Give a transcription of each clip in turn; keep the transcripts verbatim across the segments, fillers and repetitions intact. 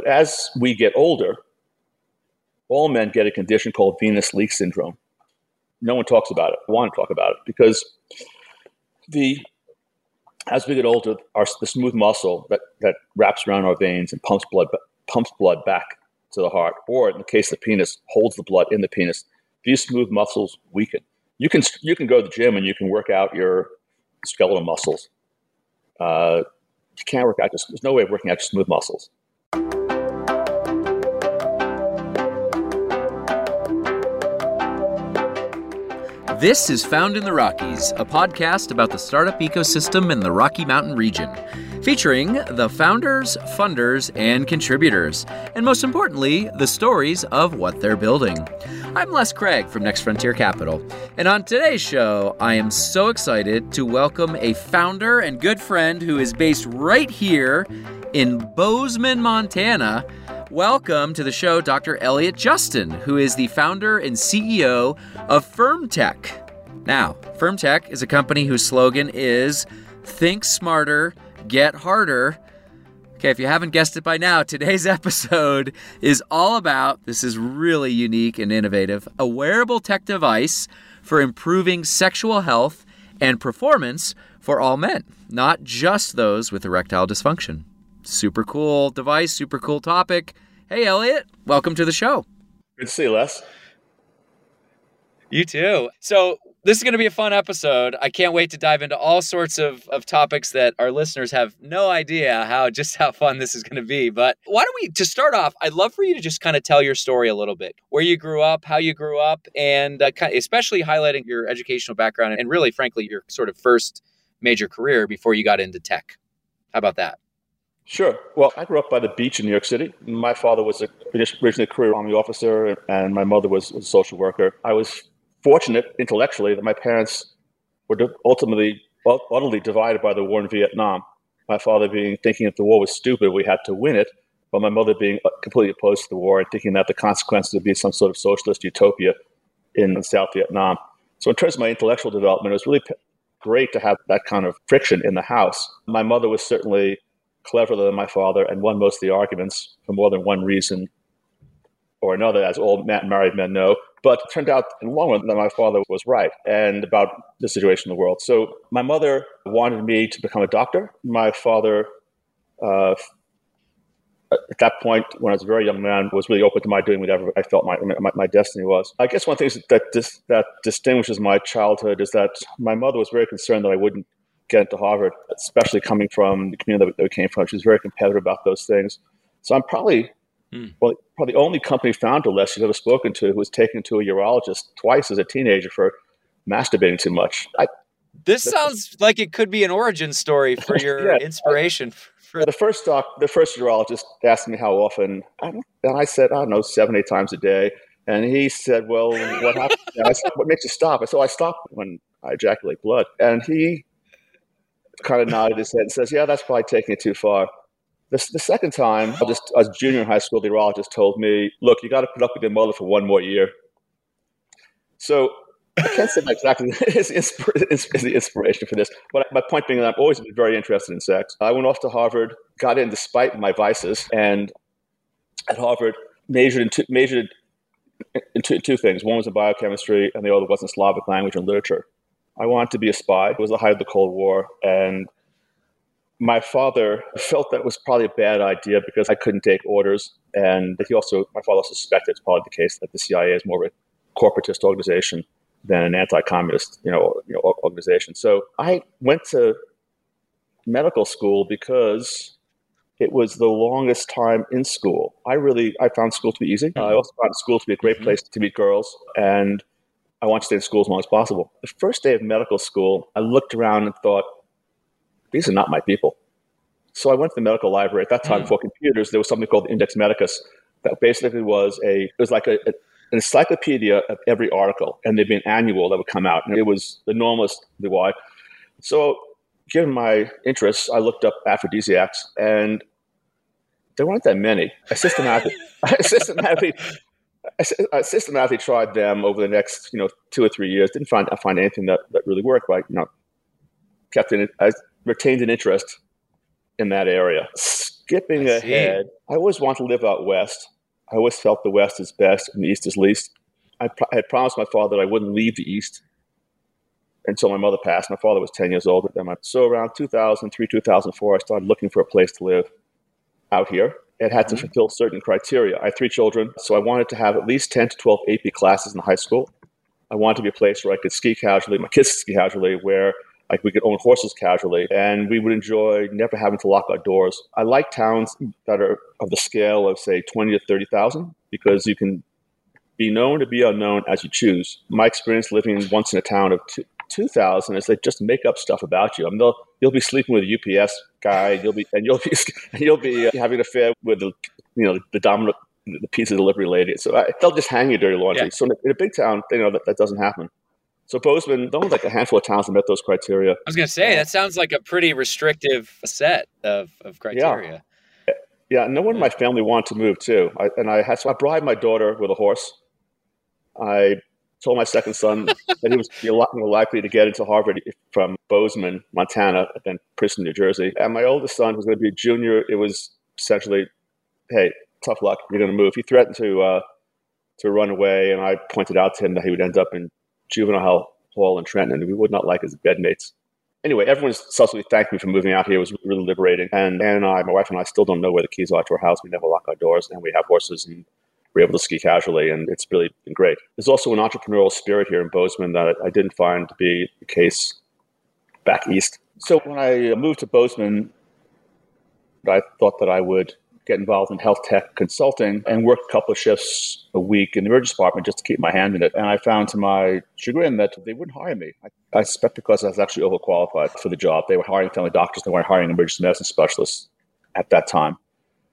But as we get older, all men get a condition called penis leak syndrome. No one talks about it. I want to talk about it because the as we get older, our, the smooth muscle that, that wraps around our veins and pumps blood pumps blood back to the heart, or in the case of the penis, holds the blood in the penis. These smooth muscles weaken. You can you can go to the gym and you can work out your skeletal muscles. Uh, you can't work out. There's no way of working out your smooth muscles. This is Found in the Rockies, a podcast about the startup ecosystem in the Rocky Mountain region, featuring the founders, funders, and contributors, and most importantly, the stories of what they're building. I'm Les Craig from Next Frontier Capital, and on today's show, I am so excited to welcome a founder and good friend who is based right here in Bozeman, Montana. Welcome to the show, Doctor Elliot Justin, who is the founder and C E O of FirmTech. Now, FirmTech is a company whose slogan is "Think Smarter, Get Harder." Okay, if you haven't guessed it by now, today's episode is all about, this is really unique and innovative, a wearable tech device for improving sexual health and performance for all men, not just those with erectile dysfunction. Super cool device, super cool topic. Hey, Elliot, welcome to the show. Good to see you, Les. You too. So this is going to be a fun episode. I can't wait to dive into all sorts of, of topics that our listeners have no idea how just how fun this is going to be. But why don't we, to start off, I'd love for you to just kind of tell your story a little bit, where you grew up, how you grew up, and uh, especially highlighting your educational background and really, frankly, your sort of first major career before you got into tech. How about that? Sure. Well, I grew up by the beach in New York City. My father was a, originally a career army officer, and my mother was a social worker. I was fortunate intellectually that my parents were ultimately utterly divided by the war in Vietnam. My father being thinking that the war was stupid, we had to win it, but my mother being completely opposed to the war and thinking that the consequences would be some sort of socialist utopia in South Vietnam. So in terms of my intellectual development, it was really p- great to have that kind of friction in the house. My mother was certainly cleverer than my father and won most of the arguments for more than one reason or another, as all married men know. But it turned out in the long run that my father was right and about the situation in the world. So my mother wanted me to become a doctor. My father, uh, at that point, when I was a very young man, was really open to my doing whatever I felt my my, my destiny was. I guess one of the things that, dis- that distinguishes my childhood is that my mother was very concerned that I wouldn't get into Harvard, especially coming from the community that we came from. She was very competitive about those things. So I'm probably, mm. well, probably the only company founder, Les, you've ever spoken to who was taken to a urologist twice as a teenager for masturbating too much. I, this sounds like it could be an origin story for your yeah, inspiration. For the first doc, the first urologist asked me how often, and I said, I don't know, seven, eight times a day. And he said, well, what happened? I said, what makes you stop? I said, well, I stop when I ejaculate blood. And he kind of nodded his head and says, yeah, that's probably taking it too far. The, the second time, I was, I was a junior in high school, the urologist told me, look, you got to put up with your mother for one more year. So I can't say exactly is the inspiration for this, but my point being that I've always been very interested in sex. I went off to Harvard, got in despite my vices, and at Harvard majored in two, majored in two, two things. One was in biochemistry, and the other was in Slavic language and literature. I wanted to be a spy. It was the height of the Cold War. And my father felt that was probably a bad idea because I couldn't take orders. And he also, my father suspected it's probably the case that the C I A is more of a corporatist organization than an anti-communist, you know, you know, organization. So I went to medical school because it was the longest time in school. I really, I found school to be easy. I also found school to be a great place to meet girls. And I want to stay in school as long as possible. The first day of medical school, I looked around and thought, these are not my people. So I went to the medical library. At that time, mm. for computers, there was something called the Index Medicus that basically was a, it was like a, a, an encyclopedia of every article, and there'd be an annual that would come out. And it was enormous. Why? So given my interests, I looked up aphrodisiacs, and there weren't that many. I systematically, I systematically I systematically tried them over the next, you know, two or three years. Didn't find I find anything that, that really worked. But I, you know, kept in, I retained an interest in that area. skipping I ahead, see. I always wanted to live out west. I always felt the west is best and the east is least. I, pro- I had promised my father that I wouldn't leave the east until my mother passed. My father was ten years older than my so around two thousand three, two thousand four, I started looking for a place to live out here. It had mm-hmm. to fulfill certain criteria. I had three children, so I wanted to have at least ten to twelve A P classes in high school. I wanted to be a place where I could ski casually, my kids ski casually, where like we could own horses casually, and we would enjoy never having to lock our doors. I like towns that are of the scale of, say, twenty to thirty thousand, because you can be known to be unknown as you choose. My experience living once in a town of two thousand is they just make up stuff about you. I mean, you'll be sleeping with a U P S guy, and you'll be and you'll be and you'll be uh, having an affair with the you know the dominant the pizza delivery lady. So I, they'll just hang your dirty laundry. Yeah. So in a, in a big town, you know that, that doesn't happen. So Bozeman, there was like a handful of towns that met those criteria. I was going to say, that sounds like a pretty restrictive set of, of criteria. Yeah, yeah. No one in my family wanted to move too. I, and I had so I bribed my daughter with a horse. I told my second son that he was a lot more likely to get into Harvard from Bozeman, Montana, than Princeton, New Jersey. And my oldest son was going to be a junior. It was essentially, hey, tough luck. You're going to move. He threatened to uh, to run away, and I pointed out to him that he would end up in juvenile hall in Trenton, and we would not like his bedmates. Anyway, everyone subsequently thanked me for moving out here. It was really liberating. And Ann and I, my wife and I, still don't know where the keys are to our house. We never lock our doors, and we have horses, and we're able to ski casually, and it's really been great. There's also an entrepreneurial spirit here in Bozeman that I didn't find to be the case back east. So when I moved to Bozeman, I thought that I would get involved in health tech consulting and work a couple of shifts a week in the emergency department just to keep my hand in it. And I found to my chagrin that they wouldn't hire me. I, I suspect because I was actually overqualified for the job. They were hiring family doctors. They weren't hiring emergency medicine specialists at that time.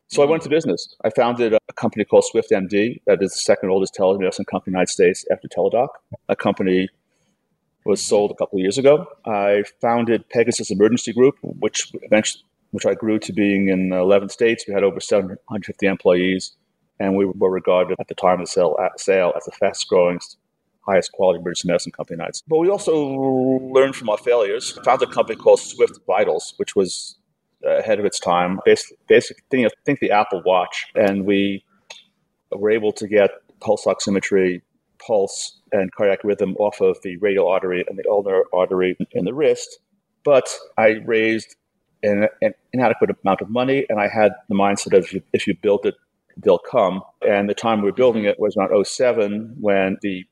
So mm-hmm. I went into business. I founded a company called SwiftMD. That is the second oldest telemedicine company in the United States after Teladoc. A company was sold a couple of years ago. I founded Pegasus Emergency Group, which eventually which I grew to being in eleven states. We had over seven hundred fifty employees, and we were regarded at the time of the sale as the fastest-growing, highest-quality emergency medicine company in the United States. But we also learned from our failures. Founded a company called Swift Vitals, which was ahead of its time. Basically, basically think the Apple Watch, and we were able to get pulse oximetry, pulse, and cardiac rhythm off of the radial artery and the ulnar artery in the wrist. But I raised An, an inadequate amount of money, and I had the mindset of if you, if you build it, they'll come. And the time we were building it was around oh seven when the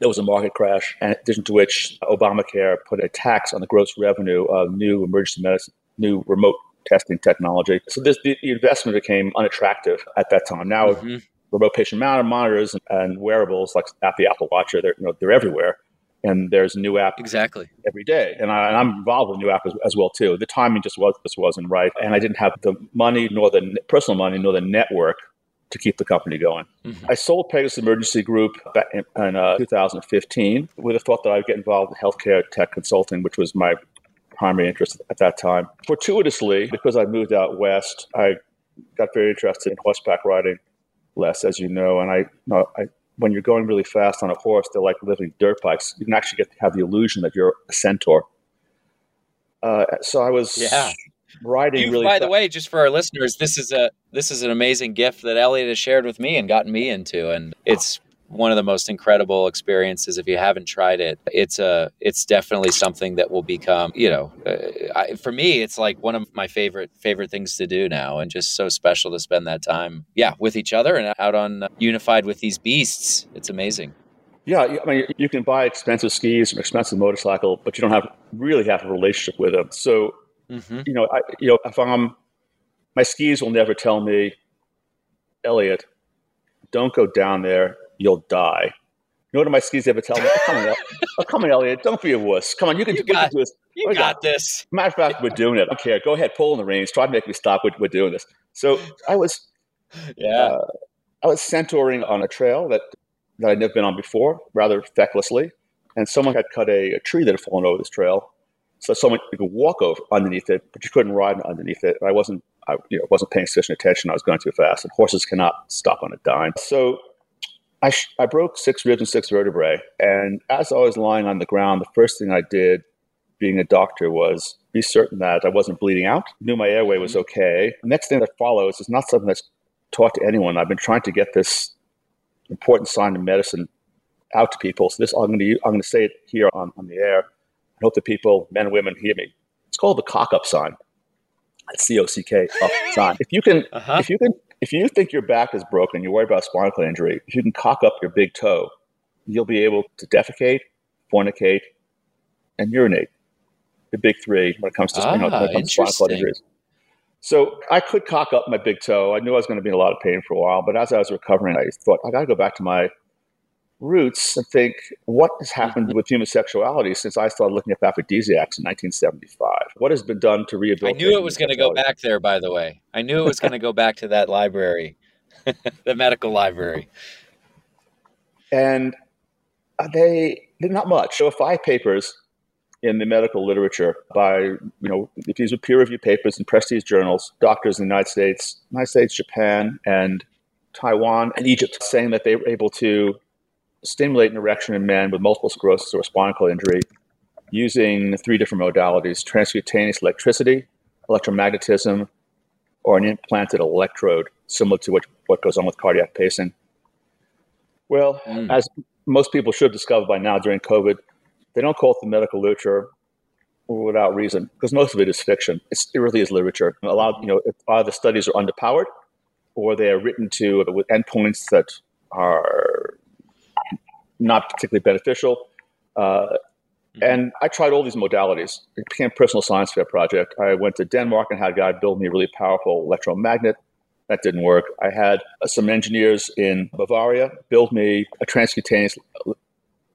there was a market crash, in addition to which Obamacare put a tax on the gross revenue of new emergency medicine, new remote testing technology. So this, the, the investment became unattractive at that time. Now, mm-hmm. remote patient monitors and, and wearables like the Apple Watch are they're, you know, they're everywhere. And there's a new app exactly every day. And, I, and I'm involved with new apps as, as well, too. The timing just, was, just wasn't right. And I didn't have the money, nor the personal money, nor the network to keep the company going. Mm-hmm. I sold Pegasus Emergency Group back in, in uh, two thousand fifteen with the thought that I would get involved in healthcare tech consulting, which was my primary interest at that time. Fortuitously, because I moved out west, I got very interested in horseback riding, Les, as you know. And I, you know, I when you're going really fast on a horse, they're like living dirt bikes. You can actually get to have the illusion that you're a centaur. Uh, so I was yeah. riding you, really by fast. The way, just for our listeners, this is a this is an amazing gift that Elliot has shared with me and gotten me into. And it's one of the most incredible experiences. If you haven't tried it, it's a it's definitely something that will become, you know, uh, I, for me, it's like one of my favorite favorite things to do now, and just so special to spend that time, yeah, with each other and out on uh, unified with these beasts. It's amazing. Yeah, I mean, you can buy expensive skis or expensive motorcycle, but you don't have really have a relationship with them. So, mm-hmm. you know, I, you know, if I'm my skis will never tell me, Elliot, don't go down there. You'll die. You know what my skis ever tell me? Oh, come on, oh, come on, Elliot. Don't be a wuss. Come on, you can, you got, do this. You got this. Matter of fact, we're doing it. I don't care. Go ahead, pull in the reins. Try to make me stop. We're, we're doing this. So I was, yeah, uh, I was centauring on a trail that, that I'd never been on before, rather fecklessly, and someone had cut a, a tree that had fallen over this trail, so someone you could walk over underneath it, but you couldn't ride underneath it. I wasn't, I you know, wasn't paying sufficient attention. I was going too fast, and horses cannot stop on a dime. So. I, sh- I broke six ribs and six vertebrae, and as I was lying on the ground, the first thing I did being a doctor was be certain that I wasn't bleeding out, knew my airway was okay. The next thing that follows is not something that's taught to anyone. I've been trying to get this important sign of medicine out to people. So this I'm going to I'm going to say it here on, on the air. I hope that people, men and women, hear me. It's called the cock-up sign. It's C O C K up sign. If you can, uh-huh. if you can, if you think your back is broken, you're worried about spinal cord injury. If you can cock up your big toe, you'll be able to defecate, fornicate, and urinate. The big three when it comes to, ah, you know, when it comes to spinal cord injuries. So I could cock up my big toe. I knew I was going to be in a lot of pain for a while, but as I was recovering, I thought, I got to go back to my roots and think, what has happened with human sexuality since I started looking up aphrodisiacs in nineteen seventy-five? What has been done to rehabilitate? I knew it was going to go back there, by the way. I knew it was going to go back to that library, the medical library. And they did not much. So five papers in the medical literature by, you know, if these were peer-reviewed papers in prestige journals, doctors in the United States, United States, Japan, and Taiwan, and Egypt, saying that they were able to stimulate an erection in men with multiple sclerosis or spinal cord injury using three different modalities: transcutaneous electricity, electromagnetism, or an implanted electrode, similar to what, what goes on with cardiac pacing. Well, mm. as most people should have discovered by now during COVID, they don't call it the medical literature without reason, because most of it is fiction. It's, it really is literature. A lot of, you know, either the studies are underpowered or they are written to with endpoints that are not particularly beneficial. Uh, and I tried all these modalities. It became a personal science fair project. I went to Denmark and had a guy build me a really powerful electromagnet. That didn't work. I had uh, some engineers in Bavaria build me a transcutaneous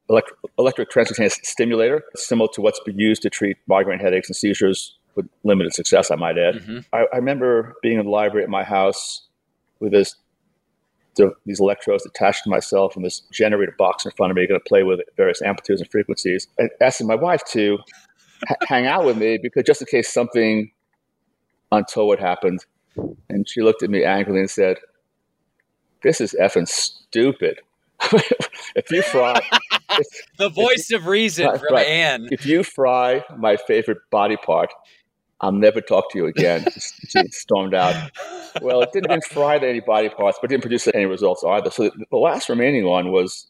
electric, electric transcutaneous stimulator, similar to what's been used to treat migraine headaches and seizures with limited success, I might add. Mm-hmm. I, I remember being in the library at my house with this The, these electrodes attached to myself and this generator box in front of me, going to play with various amplitudes and frequencies, and asking my wife to h- hang out with me because just in case something untoward happened. And she looked at me angrily and said, "This is effing stupid." if you fry if, the voice if, of reason right, from right. Anne. If you fry my favorite body part, I'll never talk to you again. She stormed out. Well, it didn't even fry any body parts, but it didn't produce any results either. So the last remaining one was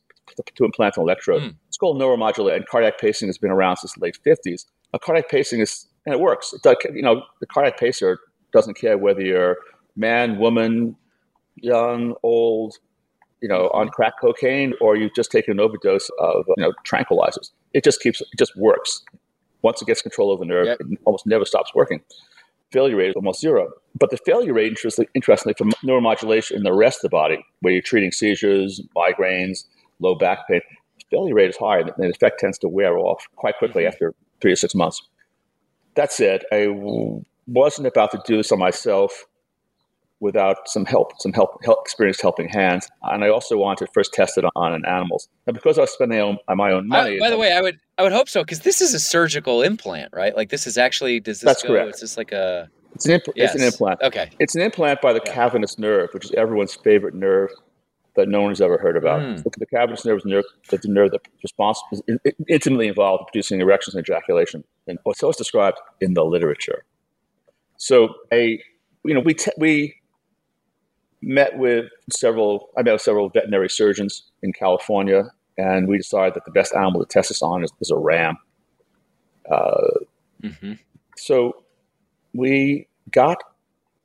to implant an electrode. Mm. It's called neuromodulation, and cardiac pacing has been around since the late fifties. Now, cardiac pacing is, and it works. It does, you know, the cardiac pacer doesn't care whether you're man, woman, young, old, you know, on crack cocaine, or you've just taken an overdose of, you know, tranquilizers. It just keeps, it just works. Once it gets control of the nerve, yep. it almost never stops working. Failure rate is almost zero. But the failure rate, interestingly, for neuromodulation in the rest of the body, where you're treating seizures, migraines, low back pain, failure rate is high, and the effect tends to wear off quite quickly after three or six months. That said, I wasn't about to do this on myself without some help, some help, help experienced helping hands. And I also wanted to first test it on, on animals. And because I was spending my own, my own money. I, by the way, I would I would hope so, because this is a surgical implant, right? Like this is actually, does this That's go, correct. Is this like a... It's an, impl- yes. it's an implant. Okay. It's an implant by the yeah. cavernous nerve, which is everyone's favorite nerve that no one has ever heard about. Mm. The cavernous nerve is nerve, the nerve that's responsible, is intimately involved in producing erections and ejaculation. And so it's described in the literature. So a, you know, we te- we... Met with several, I met with several veterinary surgeons in California, and we decided that the best animal to test this on is, is a ram. Uh, mm-hmm. So we got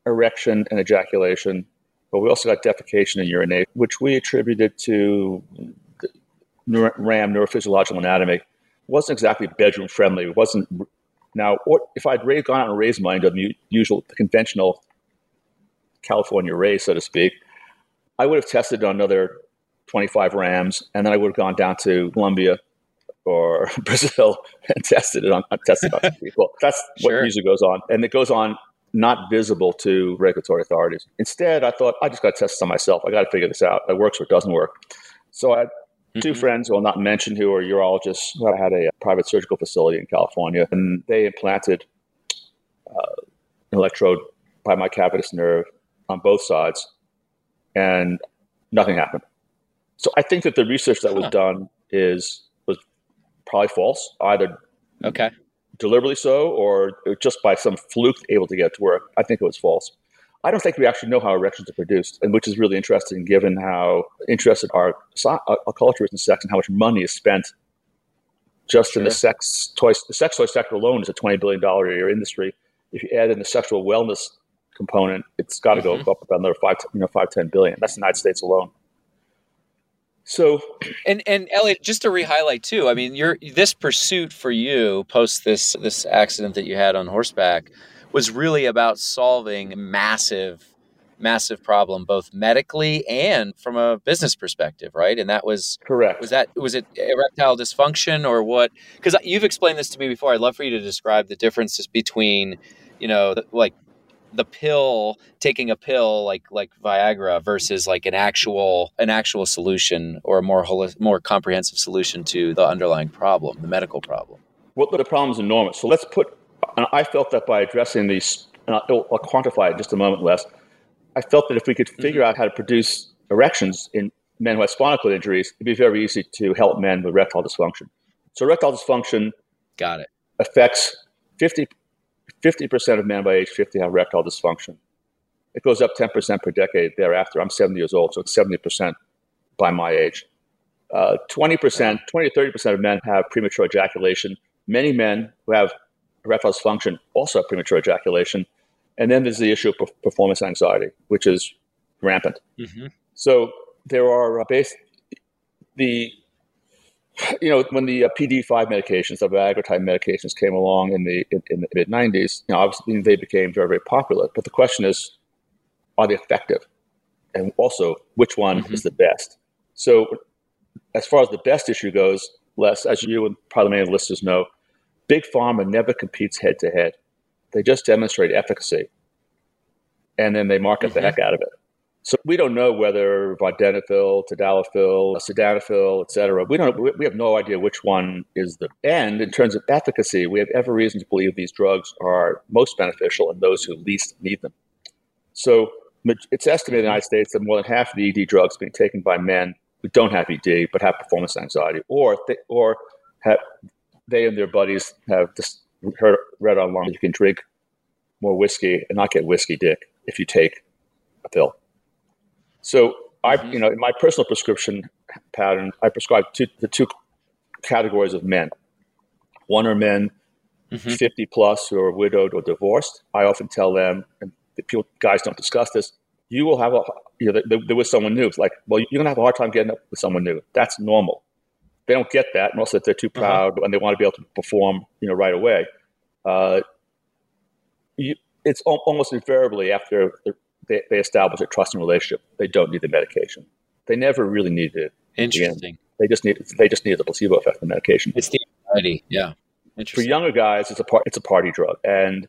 erection and ejaculation, but we also got defecation and urination, which we attributed to the neuro- ram neurophysiological anatomy. It wasn't exactly bedroom friendly. It wasn't. Now, or, if I'd raised, gone out and raised mine to the usual, the conventional California race, so to speak, I would have tested on another twenty-five rams, and then I would have gone down to Colombia or Brazil and tested it on tested on people. That's what sure. usually goes on, and it goes on not visible to regulatory authorities. Instead, I thought I just got to test this on myself. I got to figure this out. It works or it doesn't work. So I had mm-hmm. two friends who I'll not mention who are urologists. I had a private surgical facility in California, and they implanted uh, an electrode by my cavernous nerve on both sides, and nothing happened. So I think that the research that huh. was done is was probably false, either okay. deliberately so, or just by some fluke able to get to where I think it was false. I don't think we actually know how erections are produced, and which is really interesting given how interested our, our culture is in sex and how much money is spent just sure. in the sex toys. The sex toy sector alone is a twenty billion dollars a year industry. If you add in the sexual wellness component, it's got to mm-hmm. go up about another five, you know, five, ten billion. That's the United States alone. So, and and Elliot, just to re-highlight too, I mean, your this pursuit for you post this this accident that you had on horseback was really about solving massive, massive problem, both medically and from a business perspective, right? And that was correct. Was that was it erectile dysfunction or what? Because you've explained this to me before. I'd love for you to describe the differences between, you know, the, like the pill, taking a pill like like Viagra versus like an actual an actual solution or a more holi- more comprehensive solution to the underlying problem, the medical problem. Well, the problem is enormous. So let's put. And I felt that by addressing these, and I'll, I'll quantify it in just a moment, Les, I felt that if we could figure mm-hmm. out how to produce erections in men who have spinal cord injuries, it'd be very easy to help men with erectile dysfunction. So erectile dysfunction Got it. affects fifty, fifty percent of men by age fifty have erectile dysfunction. It goes up ten percent per decade thereafter. I'm seventy years old, so it's seventy percent by my age. Uh, twenty percent, twenty to thirty percent of men have premature ejaculation. Many men who have erectile dysfunction also have premature ejaculation. And then there's the issue of performance anxiety, which is rampant. Mm-hmm. So there are uh, base the, you know, when the uh, P D five medications, the Viagra type medications came along in the in, in the mid nineties, you know, obviously they became very, very popular. But the question is, are they effective? And also, which one mm-hmm. is the best? So as far as the best issue goes, Les, as you and probably many of the listeners know, Big Pharma never competes head-to-head. They just demonstrate efficacy, and then they market mm-hmm. the heck out of it. So we don't know whether Vardenafil, Tadalafil, Sildenafil, et cetera, we, don't, we have no idea which one is the end. In terms of efficacy, we have every reason to believe these drugs are most beneficial in those who least need them. So it's estimated in the United States that more than half of the E D drugs being taken by men who don't have E D but have performance anxiety or th- or have... they and their buddies have just heard, read online, you can drink more whiskey and not get whiskey dick if you take a pill. So I, mm-hmm. you know, in my personal prescription pattern, I prescribe two, the two categories of men. One are men mm-hmm. fifty plus who are widowed or divorced. I often tell them, and the people, guys don't discuss this, you will have a, you know, there, there was someone new. It's like, well, you're going to have a hard time getting up with someone new. That's normal. They don't get that, and also they're too proud uh-huh. and they want to be able to perform, you know, right away. Uh, you, it's al- almost invariably after they, they establish a trusting relationship, they don't need the medication. They never really need it. Interesting. They just need they just need the placebo effect of the medication. It's the anxiety, yeah. Interesting. For younger guys, it's a par- it's a party drug, and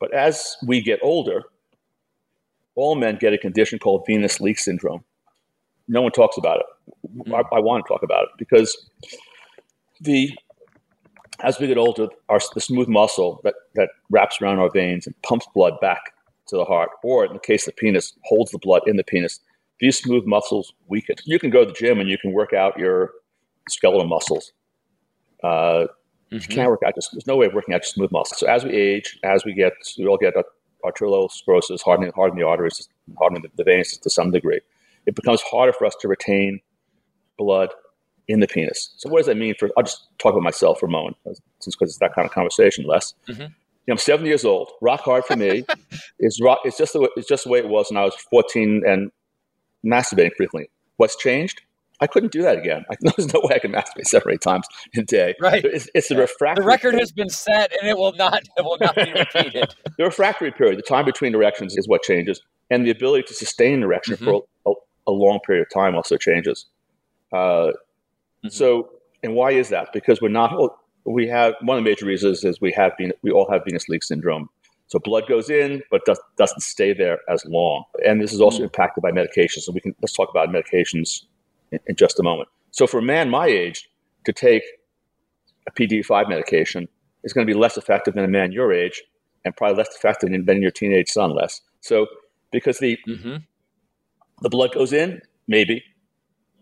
but as we get older, all men get a condition called penis leak syndrome. No one talks about it. I, I want to talk about it because the as we get older, our, the smooth muscle that, that wraps around our veins and pumps blood back to the heart, or in the case of the penis, holds the blood in the penis, these smooth muscles weaken. You can go to the gym and you can work out your skeletal muscles. Uh, mm-hmm. You can't work out, just, there's no way of working out your smooth muscles. So as we age, as we get, we all get arteriosclerosis, hardening, hardening the arteries, hardening the, the veins to some degree. It becomes harder for us to retain blood in the penis. So what does that mean for, I'll just talk about myself for a moment, since because it's that kind of conversation, Les. Mm-hmm. You know, I'm seventy years old. Rock hard for me. It's, rock, it's, just the way, it's just the way it was when I was fourteen and masturbating frequently. What's changed? I couldn't do that again. I, there's no way I can masturbate seven or eight times a day. Right. It's, it's the refractory. The record period. has been set, and it will not, it will not be repeated. The refractory period, the time between erections is what changes, and the ability to sustain an erection mm-hmm. for a, a a long period of time also changes. Uh, mm-hmm. So, and why is that? Because we're not, we have, one of the major reasons is we have been, we all have venous leak syndrome. So blood goes in, but does, doesn't stay there as long. And this is also mm-hmm. impacted by medications. And we can, let's talk about medications in, in just a moment. So for a man my age to take a P D five medication is going to be less effective than a man your age and probably less effective than your teenage son, less. So because the, mm-hmm. the blood goes in, maybe,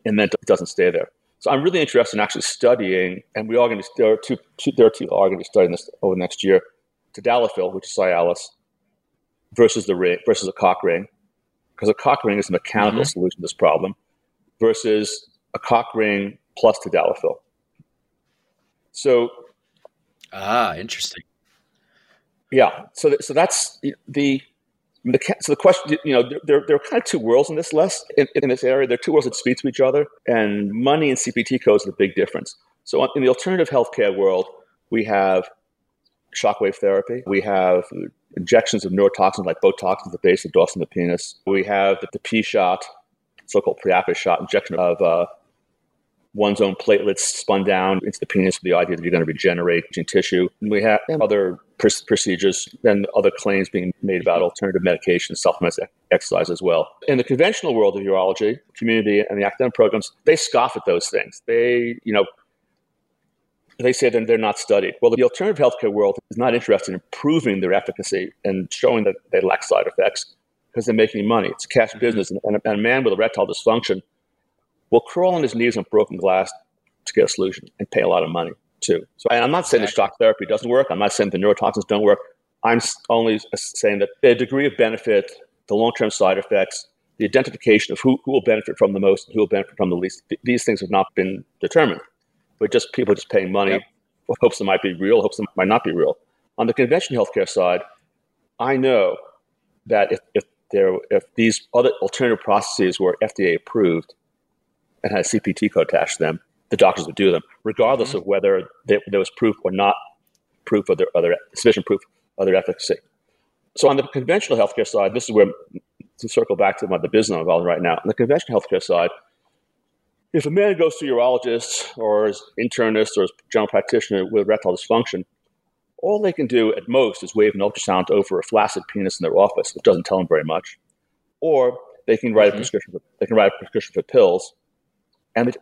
and then it doesn't stay there. So I'm really interested in actually studying, and we are going to there are two, two there are two are going to be studying this over the next year, Tadalafil, which is Cialis, versus the ring versus a cock ring, because a cock ring is a mechanical mm-hmm. solution to this problem, versus a cock ring plus Tadalafil. So, ah, interesting. Yeah, so th- so that's the, the so the question. You know, there there are kind of two worlds in this list in, in this area. There are two worlds that speak to each other, and money and C P T codes are the big difference. So in the alternative healthcare world, we have shockwave therapy. We have injections of neurotoxins like Botox at the base of the dorsum of the penis. We have the, the P shot, so-called priapus shot, injection of uh, one's own platelets spun down into the penis with the idea that you're going to regenerate tissue. And we have other pr- procedures and other claims being made about alternative medications, supplements, exercise as well. In the conventional world of urology, community and the academic programs, they scoff at those things. They, you know, they say that they're not studied. Well, the alternative healthcare world is not interested in proving their efficacy and showing that they lack side effects because they're making money. It's a cash mm-hmm. business. And, and, a, and a man with erectile dysfunction will crawl on his knees on broken glass to get a solution and pay a lot of money too. So and I'm not saying exactly. that shock therapy doesn't work. I'm not saying the neurotoxins don't work. I'm only saying that the degree of benefit, the long-term side effects, the identification of who, who will benefit from the most and who will benefit from the least, th- these things have not been determined. But just people just paying money, yep. hopes that might be real, hopes that might not be real. On the conventional healthcare side, I know that if, if there if these other alternative processes were F D A approved and had a C P T code attached to them, the doctors would do them, regardless mm-hmm. of whether they, there was proof or not proof of their other sufficient proof of their efficacy. So on the conventional healthcare side, this is where to circle back to my, the business I'm involved in right now. On the conventional healthcare side, if a man goes to a urologist or his internist or his general practitioner with erectile dysfunction, all they can do at most is wave an ultrasound over a flaccid penis in their office, which doesn't tell them very much. Or they can write mm-hmm. a prescription for, they can write a prescription for pills, and, they,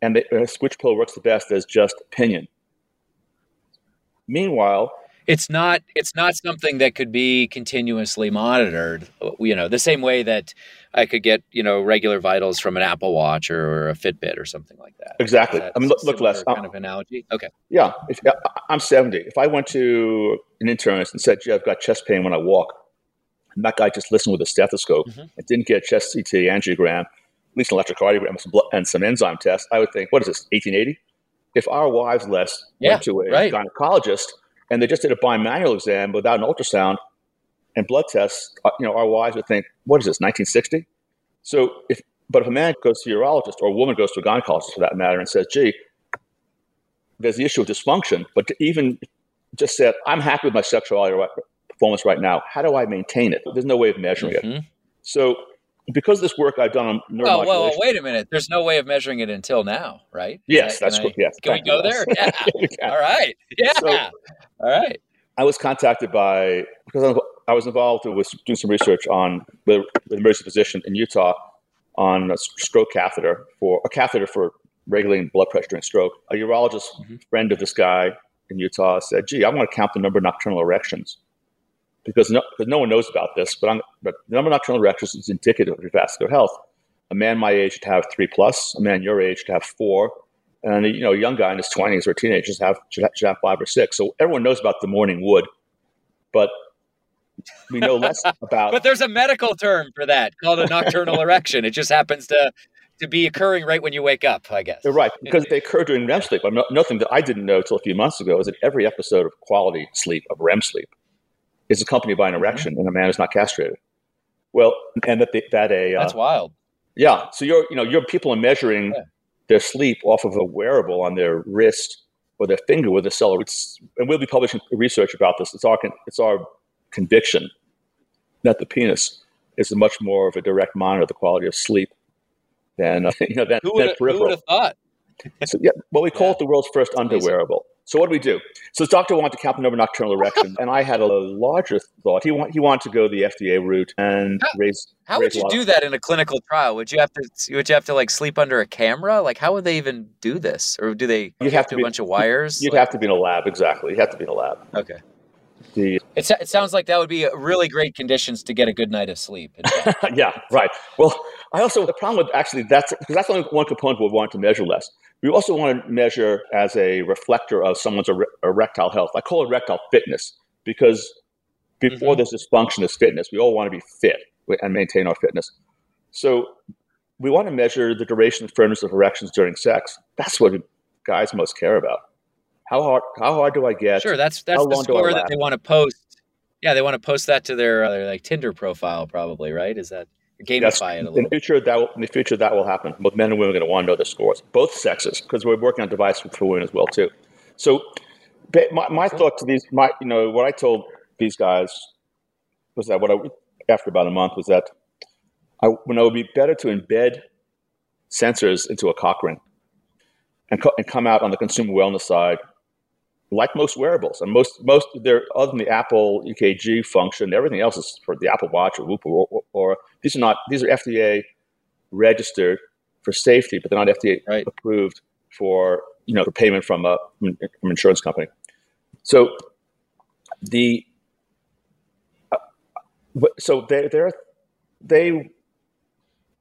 and they, which pill works the best is just opinion. Meanwhile, it's not it's not something that could be continuously monitored, you know, the same way that I could get, you know, regular vitals from an Apple Watch or, or a Fitbit or something like that. Exactly. I mean, look, look less. Kind um, of analogy. Okay. Yeah. If, I'm seventy. If I went to an internist and said, gee, I've got chest pain when I walk, and that guy just listened with a stethoscope mm-hmm. and didn't get a chest C T, angiogram, at least an electrocardiogram and some, blood, and some enzyme test, I would think, what is this, eighteen eighty? If our wives less yeah, went to a right. gynecologist, and they just did a bimanual exam without an ultrasound and blood tests, you know, our wives would think, what is this, nineteen sixty? So if, but if a man goes to a urologist or a woman goes to a gynecologist for that matter and says, gee, there's the issue of dysfunction, but to even just say, I'm happy with my sexual performance right now, how do I maintain it? There's no way of measuring mm-hmm. it. So because of this work I've done on neuromodulation. Well, well, wait a minute. There's no way of measuring it until now, right? Yes, that, that's correct. Yes, can we go there? Yeah. yeah. All right. Yeah. So, all right. I was contacted by, because I was involved with doing some research on with, with an emergency physician in Utah on a stroke catheter for a catheter for regulating blood pressure during stroke. A urologist mm-hmm. friend of this guy in Utah said, "Gee, I want to count the number of nocturnal erections." Because no, because no one knows about this, but, I'm, but the number of nocturnal erections is indicative of your vascular health. A man my age should have three plus, a man your age should have four, and you know, a young guy in his twenties or teenagers have, should, have, should have five or six. So everyone knows about the morning wood, but we know less about... But there's a medical term for that called a nocturnal erection. It just happens to, to be occurring right when you wake up, I guess. They're right, because they occur during R E M sleep. But nothing that I didn't know until a few months ago is that every episode of quality sleep, of R E M sleep, is accompanied by an erection, and a man is not castrated. Well, and that the, that a uh, that's wild. Yeah, so you're you know your people are measuring yeah. their sleep off of a wearable on their wrist or their finger with a cell, and we'll be publishing research about this. It's our it's our conviction that the penis is much more of a direct monitor of the quality of sleep than uh, you know than, who than peripheral. Who would have thought? so, yeah, well, we call yeah. it the world's first that's underwearable. Amazing. So what do we do? So the doctor wanted to count the number of nocturnal erections, and I had a larger thought. He, want, he wanted to go the F D A route and how, raise. How raise would you do that in a clinical trial? Would you have to? Would you have to like sleep under a camera? Like how would they even do this? Or do they? You'd have to be, a bunch of wires. You'd like, have to be in a lab, exactly. You have to be in a lab. Okay. The, it, it sounds like that would be really great conditions to get a good night of sleep. yeah, right. Well, I also, the problem with actually that's, because that's only one component we want to measure less. We also want to measure as a reflector of someone's er- erectile health. I call it erectile fitness, because before mm-hmm. there's dysfunction, there's fitness. We all want to be fit and maintain our fitness. So we want to measure the duration and firmness of erections during sex. That's what guys most care about. How hard, how hard do I get? Sure, that's that's the score that they want to post. Yeah, they want to post that to their, uh, their like Tinder profile probably, right? Is that gamify it a little? In the future, that will, in the future that will happen. Both men and women are going to want to know their scores, both sexes, because we're working on devices for women as well too. So my my thought to these, my you know what I told these guys was that what I after about a month was that I when it would be better to embed sensors into a cock ring and co- and come out on the consumer wellness side. Like most wearables, and most most they're other than the Apple E K G function, everything else is for the Apple Watch or Whoop or, or, or these are not these are F D A registered for safety, but they're not F D A right. approved for you know for payment from a from an insurance company. So the uh, so they they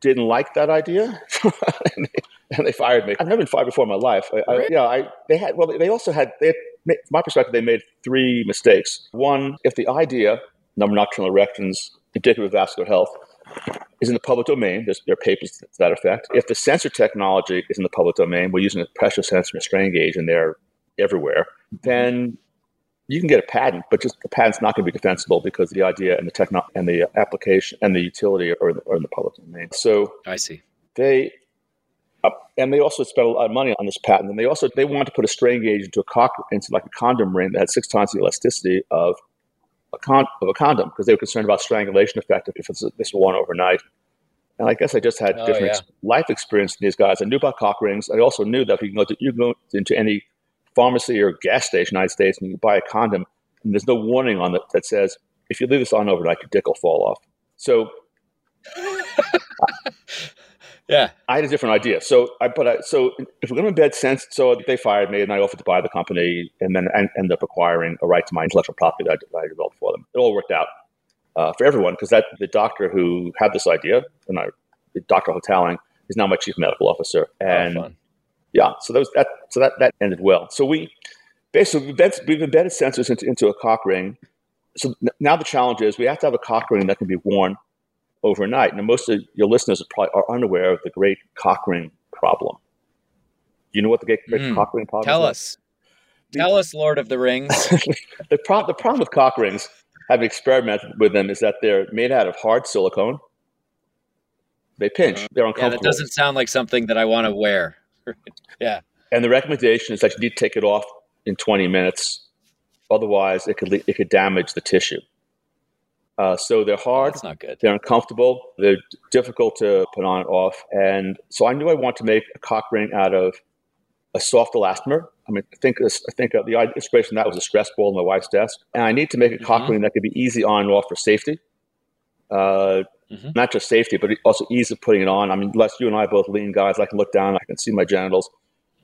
didn't like that idea. and, they, and they fired me. I've never been fired before in my life. I, I, yeah, I they had well they also had they. Had, From my perspective, they made three mistakes. One, if the idea, nocturnal erections, indicative of vascular health, is in the public domain, there's, there are papers to that effect. If the sensor technology is in the public domain, we're using a pressure sensor and a strain gauge, and they're everywhere, then you can get a patent, but just the patent's not going to be defensible because the idea and the techno- and the application and the utility are in the, are in the public domain. So I see. They... Uh, and they also spent a lot of money on this patent, and they also they wanted to put a strain gauge into a cock into like a condom ring that had six times the elasticity of a con of a condom because they were concerned about strangulation effect if it's this one overnight. And I guess I just had oh, different yeah. ex- life experience than these guys. I knew about cock rings. I also knew that if you can go to you can go into any pharmacy or gas station in the United States and you can buy a condom, and there's no warning on it that says if you leave this on overnight, your dick will fall off. So. I, Yeah, I had a different idea. So, I but I, so if we're going to embed sense, so they fired me, and I offered to buy the company, and then I ended up acquiring a right to my intellectual property that I, that I developed for them. It all worked out uh, for everyone because that the doctor who had this idea, and I, Doctor Hotelling, is now my chief medical officer. And oh, fun. yeah, so that was that. So that, that ended well. So we basically we've embedded, we've embedded sensors into, into a cock ring. So now the challenge is we have to have a cock ring that can be worn overnight. Now, most of your listeners are probably are unaware of the great cock ring problem. You know what the great mm. cock ring problem Tell is? Tell us. The, Tell us, Lord of the Rings. the, pro- the problem with cock rings, having experimented with them, is that they're made out of hard silicone. They pinch. Uh-huh. They're uncomfortable. Yeah, that doesn't sound like something that I want to wear. yeah. And the recommendation is that you need to take it off in twenty minutes. Otherwise, it could le- it could damage the tissue. Uh, so they're hard, That's not good. They're uncomfortable, they're difficult to put on and off. And so I knew I wanted to make a cock ring out of a soft elastomer. I mean, I think I think the inspiration from that was a stress ball on my wife's desk. And I need to make a mm-hmm. cock ring that could be easy on and off for safety. Uh, mm-hmm. Not just safety, but also ease of putting it on. I mean, unless you and I are both lean guys, I can look down, I can see my genitals.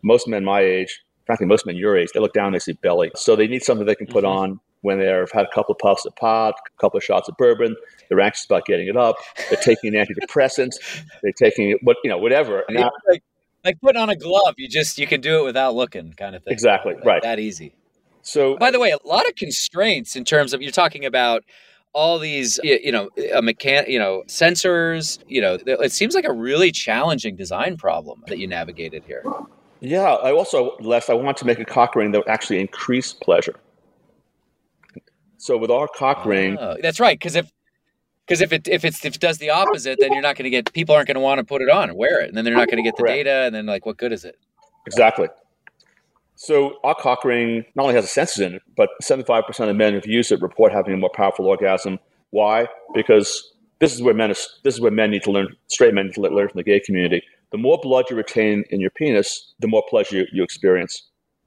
Most men my age, frankly, most men your age, they look down, they see belly. So they need something they can put mm-hmm. on. When they've had a couple of puffs of pot, a couple of shots of bourbon, they're anxious about getting it up. They're taking an antidepressant. They're taking what you know, whatever. And now, like, like putting on a glove, you just you can do it without looking, kind of thing. Exactly like, right. That easy. So, by the way, a lot of constraints in terms of you're talking about all these, you know, a mechan- you know, sensors. You know, it seems like a really challenging design problem that you navigated here. Yeah, I also, Les, I want to make a cock ring that would actually increase pleasure. So with our cock ring, oh, that's right. Because if, because if it if it's if it does the opposite, then you're not going to get people aren't going to want to put it on and wear it, and then they're not going to get the correct. data, and then like what good is it? Exactly. So our cock ring not only has the sensors in it, but seventy-five percent of men who've used it report having a more powerful orgasm. Why? Because this is where men are, this is where men need to learn. Straight men need to learn from the gay community. The more blood you retain in your penis, the more pleasure you, you experience.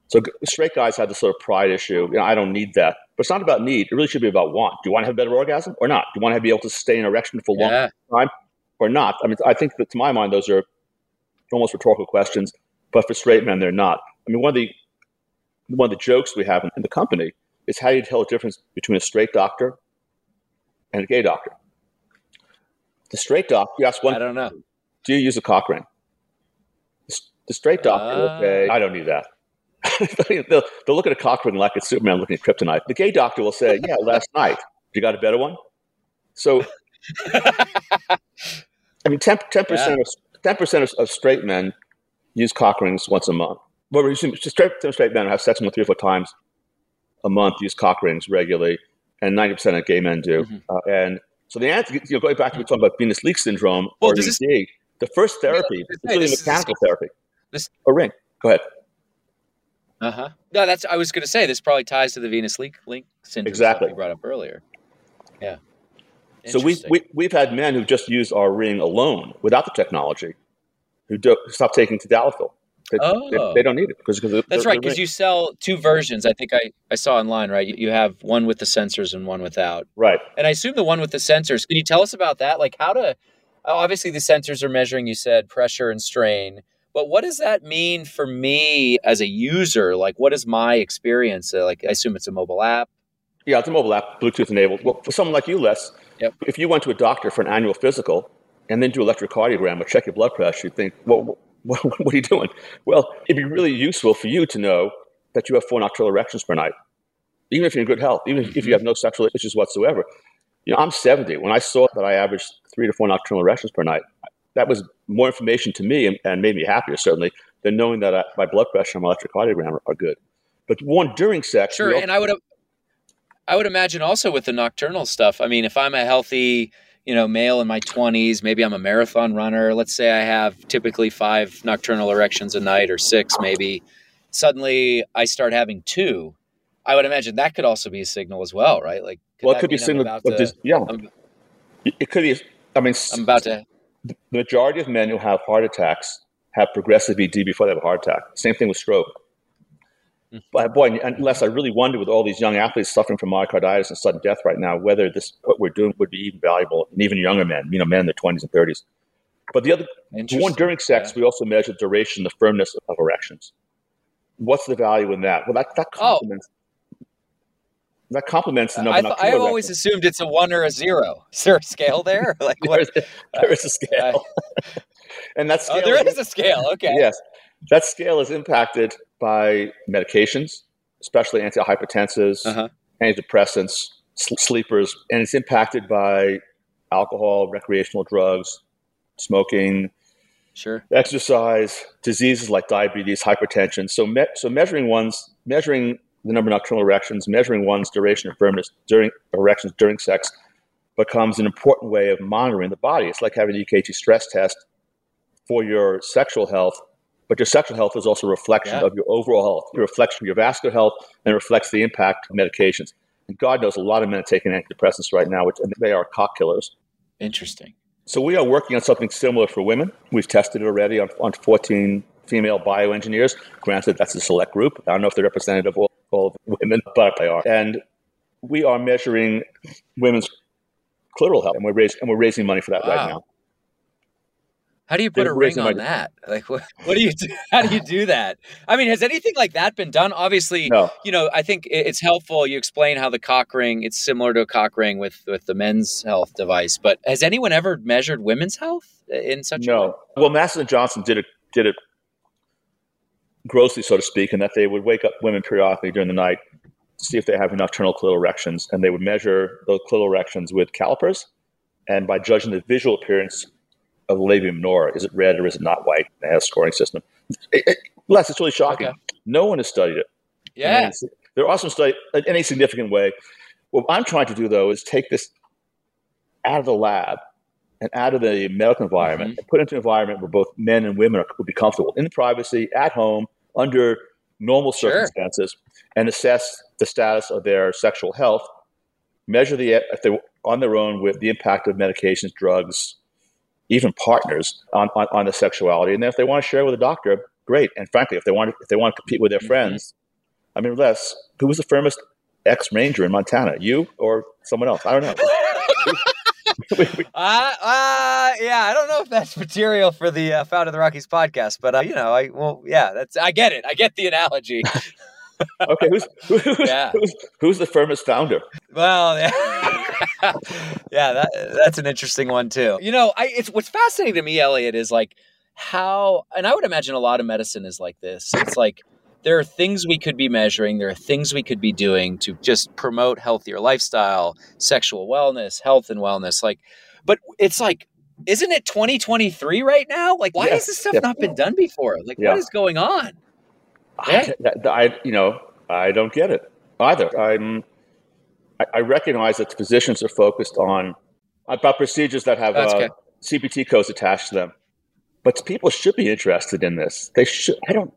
So straight guys have this sort of pride issue. You know, I don't need that. But it's not about need. It really should be about want. Do you want to have a better orgasm or not? Do you want to be able to stay in erection for a long yeah. time or not? I mean, I think that to my mind, those are almost rhetorical questions. But for straight men, they're not. I mean, one of the one of the jokes we have in, in the company is how do you tell the difference between a straight doctor and a gay doctor? The straight doctor, you ask one. I don't know. do you use a cock ring? The straight doctor uh, will say, I don't need that. they'll, they'll look at a cock ring like it's Superman looking at kryptonite. The gay doctor will say, yeah, last night. You got a better one? So, I mean, ten percent, ten percent, yeah. of, ten percent of, of straight men use cock rings once a month. Well, straight, straight men have sex with three or four times a month, use cock rings regularly, and ninety percent of gay men do. Mm-hmm. uh, and so the answer, you know, going back to we talking about venous leak syndrome, well, or E D, this, the first therapy, yeah, really this mechanical is, therapy, this, a ring. Go ahead. Uh huh. No, that's I was going to say. This probably ties to the venous leak leak syndrome exactly you brought up earlier. Yeah. So we we we've had men who've just used our ring alone without the technology, who do, stop taking Tadalafil. They, oh. they, they don't need it because that's right. Because you sell two versions. I think I, I saw online, right? You, you have one with the sensors and one without. Right. And I assume the one with the sensors. Can you tell us about that? Like how to? Obviously, the sensors are measuring. You said pressure and strain. But what does that mean for me as a user? Like, what is my experience? Uh, like, I assume it's a mobile app. Yeah, it's a mobile app, Bluetooth enabled. Well, for someone like you, Les, yep. if you went to a doctor for an annual physical and then do electrocardiogram or check your blood pressure, you'd think, well, what, what are you doing? Well, it'd be really useful for you to know that you have four nocturnal erections per night, even if you're in good health, even mm-hmm. if you have no sexual issues whatsoever. You know, I'm seventy. When I saw that I averaged three to four nocturnal erections per night, that was more information to me and, and made me happier, certainly, than knowing that I, my blood pressure and my electrocardiogram are, are good. But one during sex, sure. And I would, I would imagine also with the nocturnal stuff. I mean, if I'm a healthy, you know, male in my twenties, maybe I'm a marathon runner. Let's say I have typically five nocturnal erections a night or six, maybe. Suddenly, I start having two. I would imagine that could also be a signal as well, right? Like, could well, it could be a signal. Of this, to, yeah, I'm, it could be. I mean, I'm about to. The majority of men who have heart attacks have progressive E D before they have a heart attack. Same thing with stroke. But boy, unless I really wonder with all these young athletes suffering from myocarditis and sudden death right now, whether this what we're doing would be even valuable in even younger men, you know, men in their twenties and thirties. But the other one during sex, yeah. we also measure duration, the firmness of erections. What's the value in that? Well, that that complements. Oh. That complements the number. Uh, I, I always records. assumed it's a one or a zero. Is there a scale there? Like what? there, is, there is a scale, uh, and that's oh, there is, is a scale. Okay. Yes, that scale is impacted by medications, especially antihypertensives, uh-huh. antidepressants, sl- sleepers, and it's impacted by alcohol, recreational drugs, smoking, sure, exercise, diseases like diabetes, hypertension. So, me- so measuring one's measuring. the number of nocturnal erections, measuring one's duration of firmness during erections during sex becomes an important way of monitoring the body. It's like having an E K G stress test for your sexual health, but your sexual health is also a reflection yeah. of your overall health, a reflection of your vascular health, and reflects the impact of medications. And God knows a lot of men are taking antidepressants right now, which and they are cock killers. Interesting. So we are working on something similar for women. We've tested it already on, on fourteen female bioengineers. Granted, that's a select group. I don't know if they're representative or of women, but they are. And we are measuring women's clitoral health, and we're raising, and we're raising money for that wow. right now. How do you put They're a ring on money. that? Like, what, what do you do? How do you do that? I mean, has anything like that been done? Obviously, no. you know, I think it's helpful. You explain how the cock ring, it's similar to a cock ring with, with the men's health device, but has anyone ever measured women's health in such no. a way? Well, Masters and Johnson did it, did it. grossly, so to speak, in that they would wake up women periodically during the night to see if they have nocturnal clitoral erections, and they would measure those clitoral erections with calipers, and by judging the visual appearance of the labia minora, is it red or is it not white? They had a scoring system. It, it, Les, it's really shocking. Okay. No one has studied it. Yeah, and there are some studies in any significant way. What I'm trying to do, though, is take this out of the lab and out of the medical environment, mm-hmm. and put into an environment where both men and women are, would be comfortable in privacy, at home, under normal circumstances, sure. and assess the status of their sexual health, measure the if they're on their own with the impact of medications, drugs, even partners on, on, on the sexuality. And then if they want to share with a doctor, great. And frankly, if they want to, if they want to compete with their mm-hmm. friends, I mean, Les, who was the firmest ex-ranger in Montana? You or someone else? I don't know. Uh, uh, yeah, I don't know if that's material for the uh, Found in the Rockies podcast, but, uh, you know, I, well, yeah, that's, I get it. I get the analogy. Okay. Who's, who's, yeah. who's, who's the firmest founder? Well, yeah. Yeah, that, that's an interesting one too. You know, I it's what's fascinating to me, Elliot, is like how, and I would imagine a lot of medicine is like this. It's like there are things we could be measuring, there are things we could be doing to just promote healthier lifestyle, sexual wellness, health and wellness. Like, but it's like, isn't it twenty twenty-three right now? Like, why yes, has this stuff yep. not been done before? Like, yeah. what is going on? I, I, you know, I don't get it either. I'm, I, I recognize that the physicians are focused on about procedures that have oh, uh, okay. C P T codes attached to them, but people should be interested in this. They should. I don't.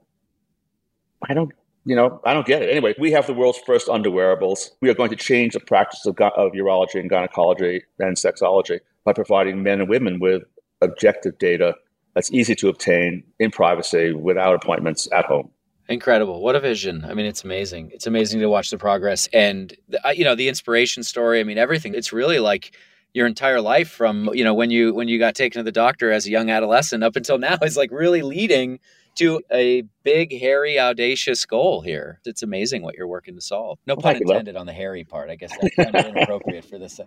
I don't. You know, I don't get it. Anyway, we have the world's first undewearables. We are going to change the practice of, of urology and gynecology and sexology by providing men and women with objective data that's easy to obtain in privacy without appointments at home. Incredible. What a vision. I mean, it's amazing. It's amazing to watch the progress and, the, you know, the inspiration story. I mean, everything. It's really like your entire life from, you know, when you when you got taken to the doctor as a young adolescent up until now is like really leading to a big, hairy, audacious goal here. It's amazing what you're working to solve. No pun intended on the hairy part. I guess that's kind of inappropriate for this,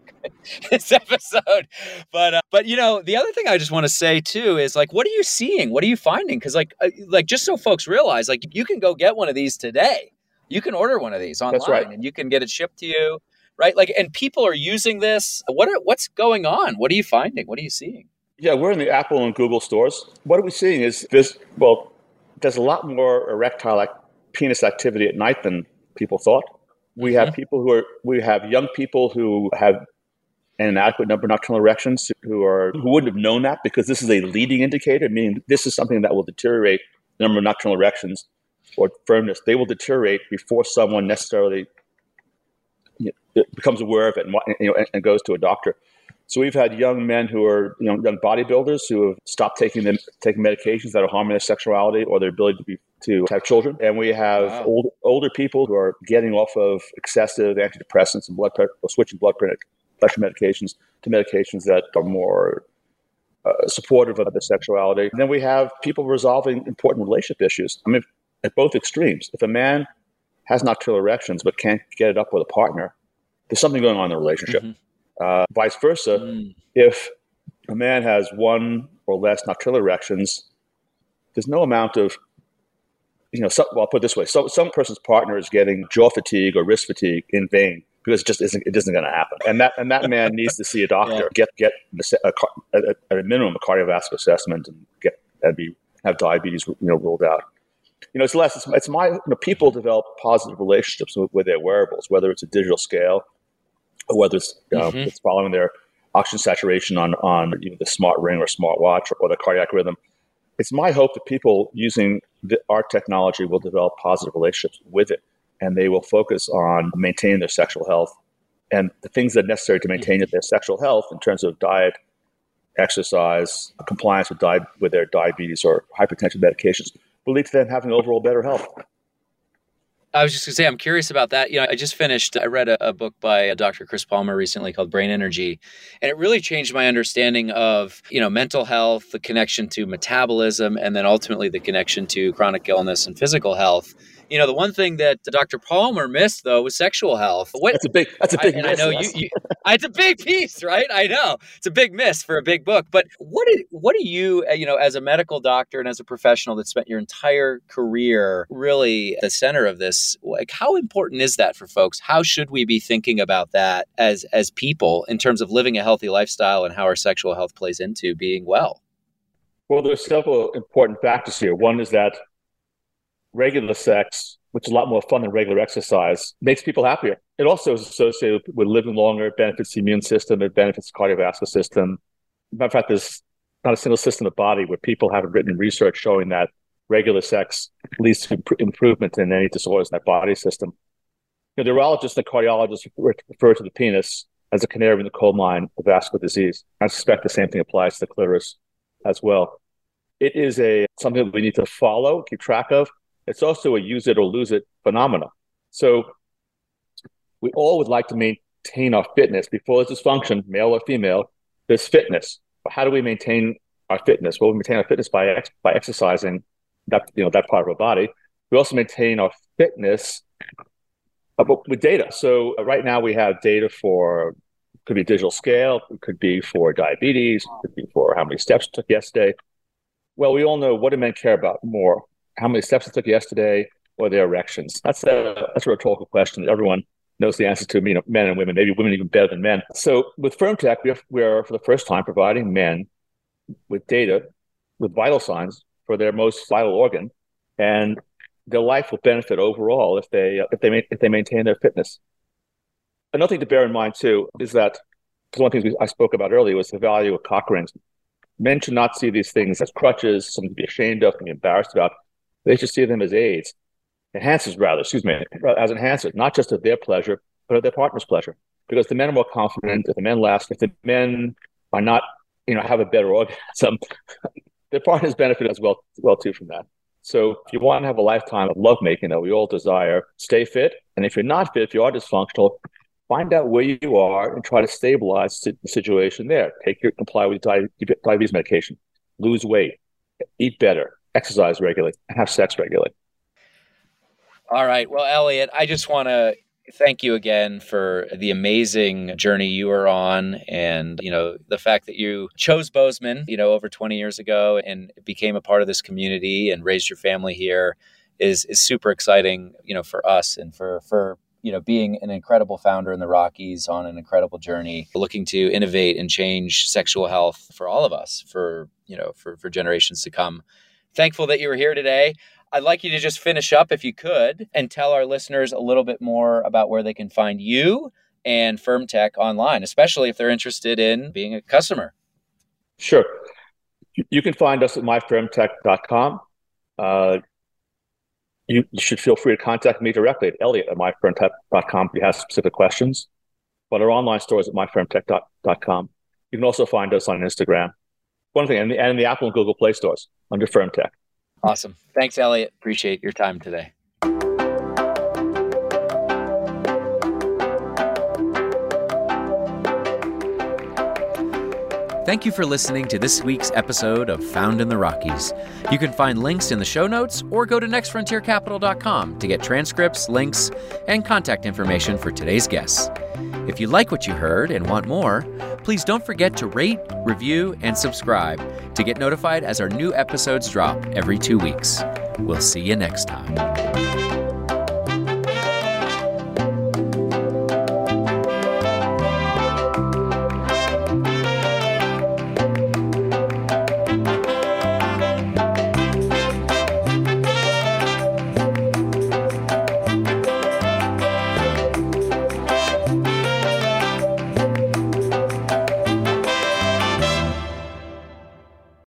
this episode. But, uh, but you know, the other thing I just want to say too is like, what are you seeing? What are you finding? Because like, uh, like just so folks realize, like you can go get one of these today. You can order one of these online that's right. and you can get it shipped to you, right? Like, and people are using this. What are, what's going on? What are you finding? What are you seeing? Yeah, we're in the Apple and Google stores. What are we seeing is this, well, there's a lot more erectile like penis activity at night than people thought. We have mm-hmm. people who are, we have young people who have an inadequate number of nocturnal erections who are, who wouldn't have known that because this is a leading indicator, meaning this is something that will deteriorate the number of nocturnal erections or firmness. They will deteriorate before someone necessarily you know, becomes aware of it and, you know, and goes to a doctor. So we've had young men who are you know, young bodybuilders who have stopped taking them, taking medications that are harming their sexuality or their ability to be to have children. And we have wow. old, older people who are getting off of excessive antidepressants and blood pressure, or switching blood pressure medications to medications that are more uh, supportive of their sexuality. And then we have people resolving important relationship issues. I mean, at both extremes. If a man has nocturnal erections but can't get it up with a partner, there's something going on in the relationship. Mm-hmm. Uh, vice versa, mm. if a man has one or less nocturnal erections, there's no amount of, you know, some, well, I'll put it this way. So, some person's partner is getting jaw fatigue or wrist fatigue in vain because it just isn't, it isn't going to happen. And that and that man needs to see a doctor, yeah. get get a, a, a, a minimum a cardiovascular assessment and get and be have diabetes, you know, ruled out. You know, it's less, it's, it's my, you know, people develop positive relationships with, with their wearables, whether it's a digital scale, whether it's, uh, mm-hmm. it's following their oxygen saturation on, on even the smart ring or smart watch or, or the cardiac rhythm. It's my hope that people using the, our technology will develop positive relationships with it, and they will focus on maintaining their sexual health and the things that are necessary to maintain mm-hmm. their sexual health in terms of diet, exercise, compliance with, di- with their diabetes or hypertension medications will lead to them having overall better health. I was just going to say, I'm curious about that. You know, I just finished, I read a, a book by Doctor Chris Palmer recently called Brain Energy, and it really changed my understanding of, you know, mental health, the connection to metabolism, and then ultimately the connection to chronic illness and physical health. You know, the one thing that Doctor Palmer missed, though, was sexual health. What, that's a big, that's a big I, and miss. I know you, you, it's a big piece, right? I know. It's a big miss for a big book. But what do, what do you, you know, as a medical doctor and as a professional that spent your entire career really at the center of this, like, how important is that for folks? How should we be thinking about that as as people in terms of living a healthy lifestyle and how our sexual health plays into being well? Well, there's several important factors here. One is that regular sex, which is a lot more fun than regular exercise, makes people happier. It also is associated with living longer. It benefits the immune system. It benefits the cardiovascular system. Matter of fact, there's not a single system of the body where people haven't written research showing that regular sex leads to imp- improvement in any disorders in that body system. You know, the urologists and the cardiologists refer to the penis as a canary in the coal mine of vascular disease. I suspect the same thing applies to the clitoris as well. It is a something that we need to follow, keep track of. It's also a use it or lose it phenomenon. So we all would like to maintain our fitness. Before there's dysfunction, male or female, there's fitness. But how do we maintain our fitness? Well, we maintain our fitness by ex- by exercising that, you know, that part of our body. We also maintain our fitness with data. So right now we have data for Could be a digital scale. It could be for diabetes. It could be for how many steps it took yesterday. Well, we all know, what do men care about more? How many steps it took yesterday or their erections? That's a, that's a rhetorical question that everyone knows the answer to, you know, men and women, maybe women even better than men. So with FirmTech, we are, we are for the first time providing men with data, with vital signs for their most vital organ, and their life will benefit overall if they if they if they maintain their fitness. Another thing to bear in mind too is that, because one of the things we, I spoke about earlier was the value of cock rings. Men should not see these things as crutches, something to be ashamed of, something to be embarrassed about. They should see them as aids, enhancers rather, excuse me, as enhancers, not just of their pleasure, but of their partner's pleasure. Because the men are more confident, if the men last, if the men are not, you know, have a better orgasm, their partners benefit as well, well too from that. So if you want to have a lifetime of lovemaking that we all desire, stay fit. And if you're not fit, if you are dysfunctional, find out where you are and try to stabilize the situation there. Take your, comply with diabetes medication, lose weight, eat better, exercise regularly, and have sex regularly. All right. Well, Elliot, I just want to thank you again for the amazing journey you were on, and, you know, the fact that you chose Bozeman, you know, over twenty years ago and became a part of this community and raised your family here is is super exciting, you know, for us and for for you know, being an incredible founder in the Rockies on an incredible journey, looking to innovate and change sexual health for all of us, for, you know, for for generations to come. Thankful that you were here today. I'd like you to just finish up, if you could, and tell our listeners a little bit more about where they can find you and FirmTech online, especially if they're interested in being a customer. Sure. You can find us at my firm tech dot com. Uh, you, you should feel free to contact me directly at Elliot at my firm tech dot com if you have specific questions. But our online store is at my firm tech dot com. You can also find us on Instagram. One thing, and the, and the Apple and Google Play stores under FirmTech. Awesome. Thanks, Elliot. Appreciate your time today. Thank you for listening to this week's episode of Found in the Rockies. You can find links in the show notes or go to next frontier capital dot com to get transcripts, links, and contact information for today's guests. If you like what you heard and want more, please don't forget to rate, review, and subscribe to get notified as our new episodes drop every two weeks. We'll see you next time.